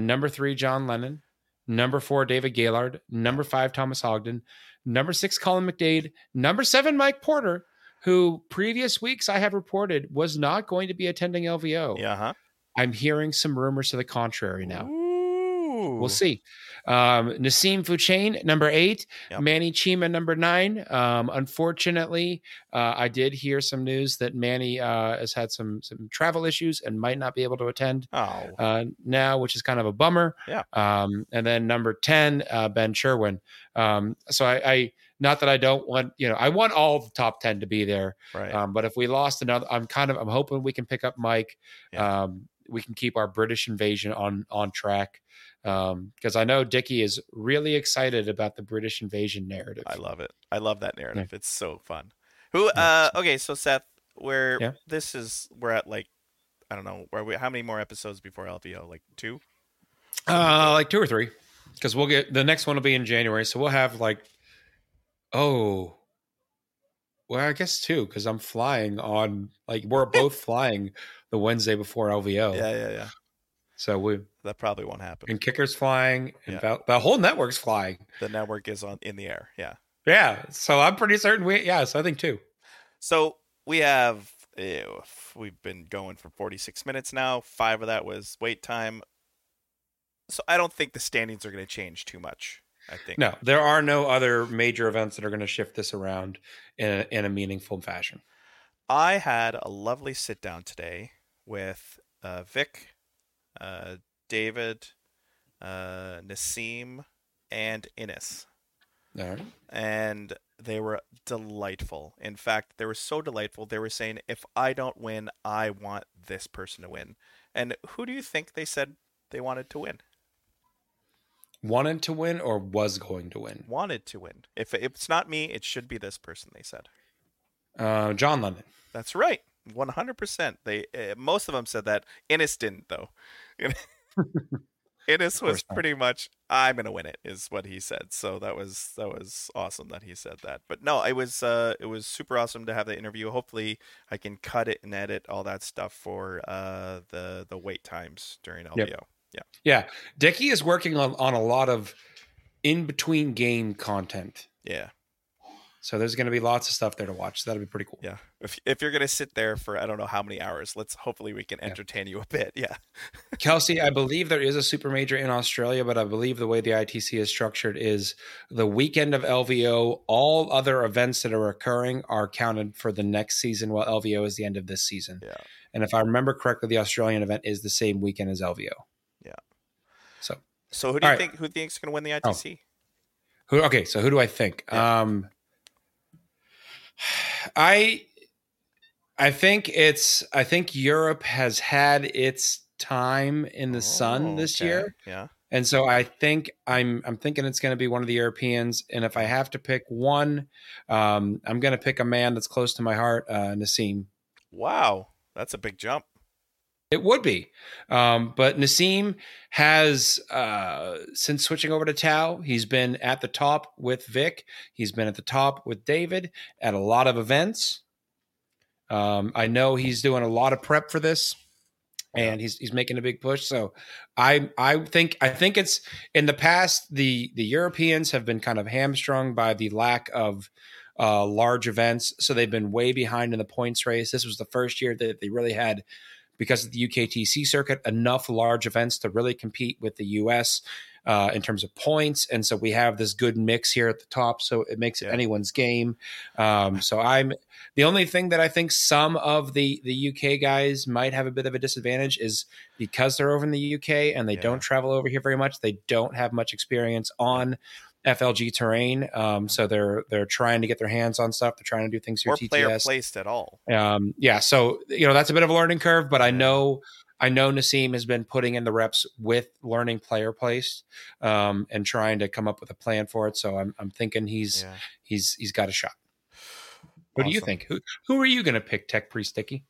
Number three, John Lennon. Number four, David Gaillard. Number five, Thomas Ogden. Number six, Colin McDade. Number seven, Mike Porter, who previous weeks I have reported was not going to be attending LVO. Yeah. Uh-huh. I'm hearing some rumors to the contrary now. Ooh. We'll see. Nassim Fouchain, number eight. Yep. Manny Chima, number nine. Unfortunately, I did hear some news that Manny has had some travel issues and might not be able to attend now, which is kind of a bummer. Yeah. And then number 10, Ben Sherwin. So I not that I don't want, I want all the top 10 to be there. Right. But if we lost another, I'm hoping we can pick up Mike. Yeah. We can keep our British invasion on track. Because I know Dickie is really excited about the British invasion narrative. I love it. I love that narrative. Yeah. It's so fun. So Seth, we're at I don't know, how many more episodes before LVO? Like two? Two or three. Because we'll get the next one will be in January. So we'll have I guess two, because I'm flying on we're both flying the Wednesday before LVO. Yeah. So that probably won't happen. And Kicker's flying, and the whole network's flying. The network is in the air. Yeah. Yeah. So I'm pretty certain so I think two. So we have, we've been going for 46 minutes now. 5 of that was wait time. So I don't think the standings are going to change too much. I think. No, there are no other major events that are going to shift this around in a meaningful fashion. I had a lovely sit down today with Vic, David, Nassim, and Innes. All right. And they were delightful. In fact, they were so delightful. They were saying, if I don't win, I want this person to win. And who do you think they said they wanted to win? Wanted to win or was going to win? Wanted to win. If it's not me, it should be this person, they said. John Lennon. That's right. 100%. They most of them said that. Innes didn't, though. Innes was pretty much I'm gonna win it is what he said, so that was awesome that he said that. But no, it was super awesome to have the interview. Hopefully I can cut it and edit all that stuff for the wait times during LVO. Yep. yeah Dickie is working on a lot of in between game content, so there's going to be lots of stuff there to watch. That'll be pretty cool. Yeah. If you're going to sit there for, I don't know how many hours, hopefully we can entertain you a bit. Yeah. Kelsey, I believe there is a super major in Australia, but I believe the way the ITC is structured is the weekend of LVO. All other events that are occurring are counted for the next season, while LVO is the end of this season. Yeah. And if I remember correctly, the Australian event is the same weekend as LVO. Yeah. So who do you think, who thinks going to win the ITC? So who do I think? Yeah. I think Europe has had its time in the sun this year. Yeah. And so I think I'm thinking it's going to be one of the Europeans. And if I have to pick one, I'm going to pick a man that's close to my heart, Nassim. Wow. That's a big jump. It would be. But Nassim has, since switching over to Tau, he's been at the top with Vic. He's been at the top with David at a lot of events. I know he's doing a lot of prep for this, and he's making a big push. So I think it's in the past, the Europeans have been kind of hamstrung by the lack of large events. So they've been way behind in the points race. This was the first year that they really had, because of the UKTC circuit, enough large events to really compete with the US. in terms of points. And so we have this good mix here at the top. So it makes it anyone's game. So I'm the only thing that I think some of the UK guys might have a bit of a disadvantage is because they're over in the UK and they don't travel over here very much. They don't have much experience on FLG terrain. So they're trying to get their hands on stuff. They're trying to do things through TTS. Or player placed at all. So, you know, that's a bit of a learning curve, but I know Nassim has been putting in the reps with learning player placed, and trying to come up with a plan for it. So I'm thinking he's got a shot. What do you think? Who are you going to pick, Tech Priest Sticky?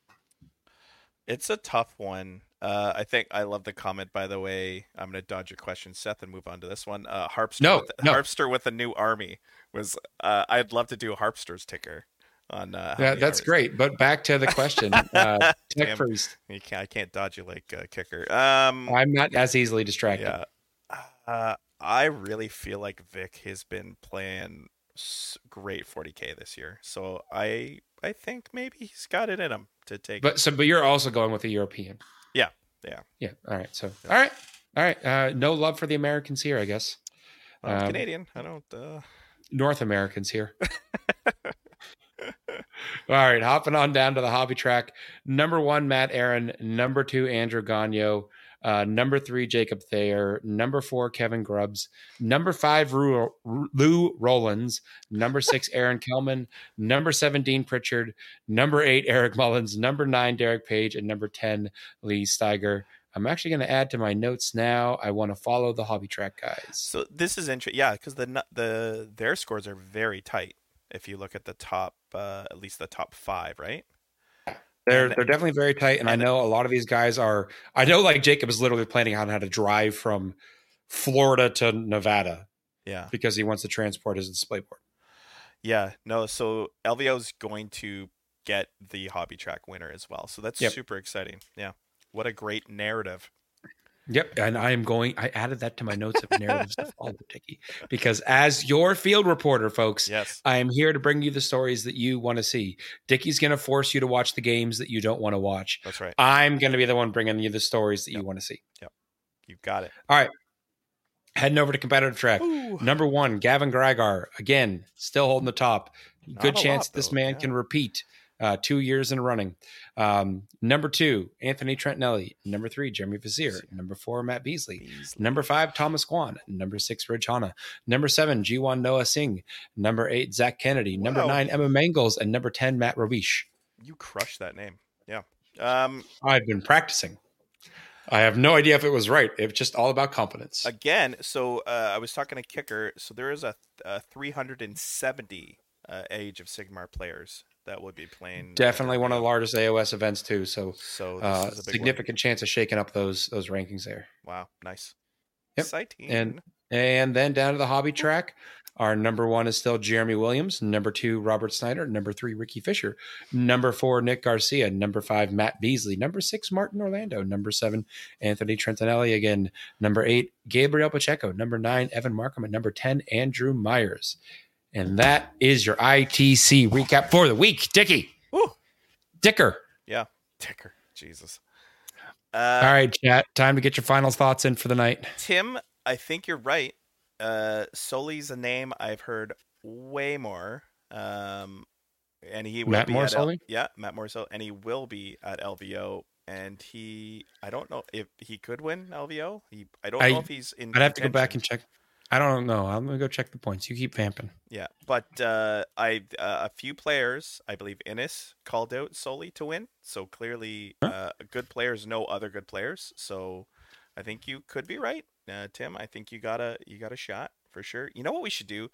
It's a tough one. I think I love the comment, by the way. I'm going to dodge your question, Seth, and move on to this one. Harpster with a new army was. I'd love to do a Harpster's ticker on. That's great. But back to the question, Tech Priest. I can't dodge you like a kicker. I'm not as easily distracted. Yeah. I really feel like Vic has been playing great 40k this year, so I think maybe he's got it in him to take. But you're also going with a European. Yeah. All right. All right. No love for the Americans here, I guess. Well, I'm Canadian. I don't. North Americans here. All right, hopping on down to the hobby track. Number 1, Matt Aaron. Number 2, Andrew Gagno. Number 3, Jacob Thayer. Number 4, Kevin Grubbs. Number 5, Lou Rollins. Number 6, Aaron Kelman. Number 7, Dean Pritchard. Number 8, Eric Mullins. Number 9, Derek Page. And number 10, Lee Steiger. I'm actually going to add to my notes now. I want to follow the hobby track guys. So this is interesting. Yeah, because their scores are very tight. If you look at the top, at least the top 5, right? They're definitely very tight, and I know a lot of these guys are. I know, like Jacob is literally planning on how to drive from Florida to Nevada, because he wants to transport his display board. Yeah, no. So LVO is going to get the hobby track winner as well. So that's super exciting. Yeah, what a great narrative. Yep, and I added that to my notes of narrative stuff, all the ticky, because as your field reporter, folks, I am here to bring you the stories that you want to see. Dicky's going to force you to watch the games that you don't want to watch. That's right. I'm going to be the one bringing you the stories that you want to see. Yep, you've got it. All right, heading over to competitive track. Ooh. Number 1, Gavin Grigar, again, still holding the top. Good chance this man can repeat. 2 years in running. Number 2, Anthony Trentinelli. Number 3, Jeremy Vizier. Number 4, Matt Beasley. Number 5, Thomas Kwan. Number 6, Ridge Hanna. Number 7, Jiwan Noah Singh. Number 8, Zach Kennedy. Wow. Number 9, Emma Mangels. And number 10, Matt Ravish. You crushed that name. Yeah. I've been practicing. I have no idea if it was right. It's just all about competence. Again, so I was talking to Kicker. So there is a 370 Age of Sigmar players that would be playing. Definitely one of the largest AOS events too. So this is a big significant chance of shaking up those rankings there. Wow. Nice. Yep. Exciting. And then down to the hobby track, our number 1 is still Jeremy Williams. Number 2, Robert Snyder. Number 3, Ricky Fisher. Number 4, Nick Garcia. Number 5, Matt Beasley. Number 6, Martin Orlando. Number 7, Anthony Trentinelli again. Number 8, Gabriel Pacheco. Number 9, Evan Markham. And number 10, Andrew Myers. And that is your ITC recap for the week. Dickie. Ooh. Dicker. Yeah. Dicker. Jesus. All right, chat. Time to get your final thoughts in for the night. Tim, I think you're right. Soli's a name I've heard way more. And he will be at Soli? Yeah, Matt Moore Soli. And he will be at LVO. And I don't know if he could win LVO. I don't know if he's in. I'd have to go back and check. I don't know. I'm going to go check the points. You keep vamping. Yeah, but a few players, I believe Innes called out Soli to win. So clearly good players know other good players. So I think you could be right, Tim. I think you got a shot for sure. You know what we should do?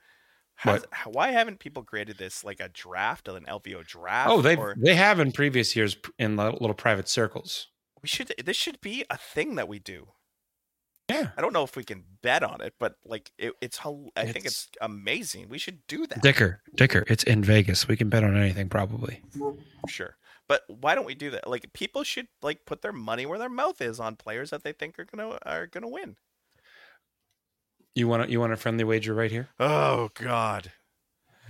Why haven't people created this like a draft, an LVO draft? Oh, they have in previous years in little private circles. This should be a thing that we do. Yeah, I don't know if we can bet on it, but like I think it's amazing. We should do that. Dicker, it's in Vegas. We can bet on anything, probably. Sure, but why don't we do that? Like people should like put their money where their mouth is on players that they think are gonna win. You want a friendly wager right here? Oh God!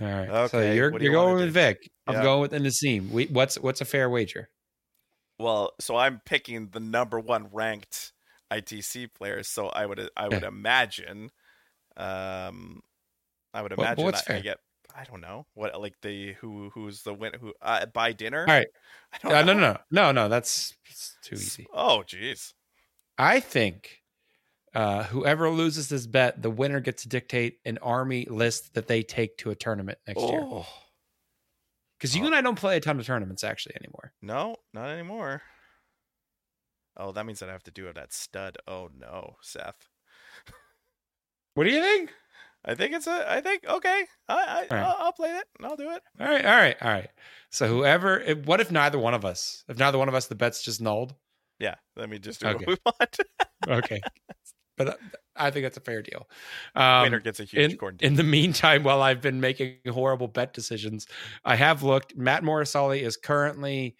All right, okay. So you're going with Vic. I'm going with Nassim. What's a fair wager? Well, so I'm picking the number 1 ranked ITC players, so I would imagine, I get, I don't know what, like the who's the win who by dinner. All right, no, that's too easy. Oh, geez, I think whoever loses this bet, the winner gets to dictate an army list that they take to a tournament next year. Because you and I don't play a ton of tournaments actually anymore. No, not anymore. Oh, that means that I have to do it at stud. Oh no, Seth. What do you think? I think okay. I'll play it. I'll do it. All right. So what if neither one of us? If neither one of us, the bet's just nulled. Yeah, let me just do what we want. Okay, but I think that's a fair deal. Winner gets a huge corn. In the meantime, while I've been making horrible bet decisions, I have looked. Matt Morrisoli is currently,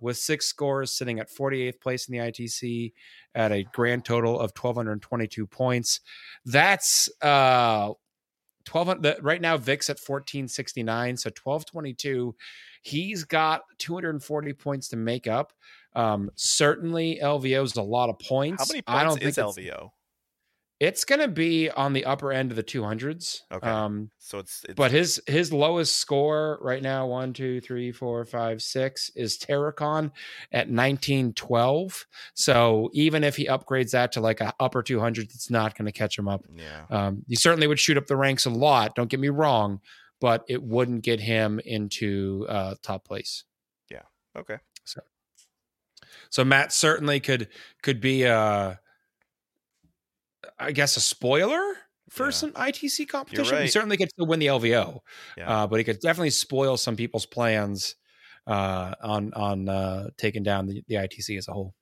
with 6 scores, sitting at 48th place in the ITC at a grand total of 1,222 points. That's 1200 right now. Vic's at 1,469, so 1,222. He's got 240 points to make up. Certainly LVO is a lot of points. How many points is LVO? It's going to be on the upper end of the 200s. Okay. So it's but his lowest score right now, 1, 2, 3, 4, 5, 6, is Terracon at 1912. So even if he upgrades that to like a upper 200s, it's not going to catch him up. Yeah. He certainly would shoot up the ranks a lot. Don't get me wrong, but it wouldn't get him into top place. Yeah. Okay. So Matt certainly could be a spoiler for some ITC competition. Right. He certainly gets to win the LVO, but he could definitely spoil some people's plans on taking down the ITC as a whole.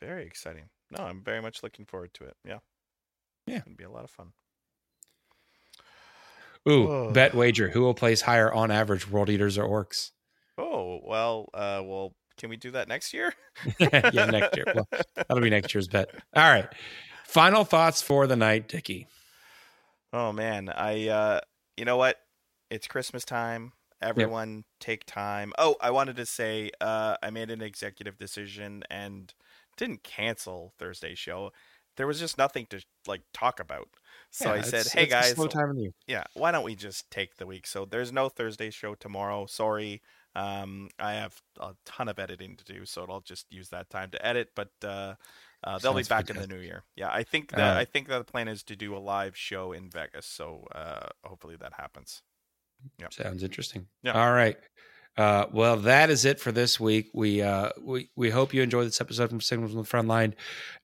Very exciting. No, I'm very much looking forward to it. Yeah, it'd be a lot of fun. Ooh, bet wager: who will place higher on average, World Eaters or Orcs? Oh well, can we do that next year? Yeah, next year. Well, that'll be next year's bet. All right. Final thoughts for the night, Dickie. Oh man, I you know what? It's Christmas time. Everyone take time. Oh, I wanted to say I made an executive decision and didn't cancel Thursday's show. There was just nothing to like talk about. So I said, "Hey guys, slow time of year. Yeah, why don't we just take the week?" So there's no Thursday show tomorrow. Sorry. I have a ton of editing to do, so I'll just use that time to edit, but they'll be back in the new year. Yeah, I think that the plan is to do a live show in Vegas, so hopefully that happens. Yeah. Sounds interesting. Yeah. All right. Well, that is it for this week. We hope you enjoyed this episode from Signals from the Frontline.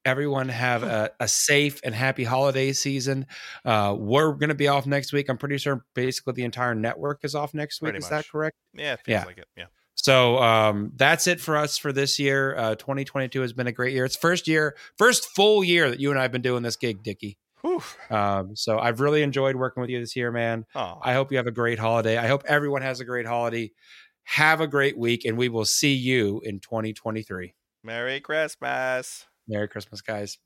Everyone have a safe and happy holiday season. We're going to be off next week. I'm pretty sure basically the entire network is off next week. Pretty much. Is that correct? Yeah, it feels like it. Yeah. So that's it for us for this year. 2022 has been a great year. It's first full year that you and I have been doing this gig, Dickie. So I've really enjoyed working with you this year, man. Oh. I hope you have a great holiday. I hope everyone has a great holiday. Have a great week, and we will see you in 2023. Merry Christmas. Merry Christmas, guys.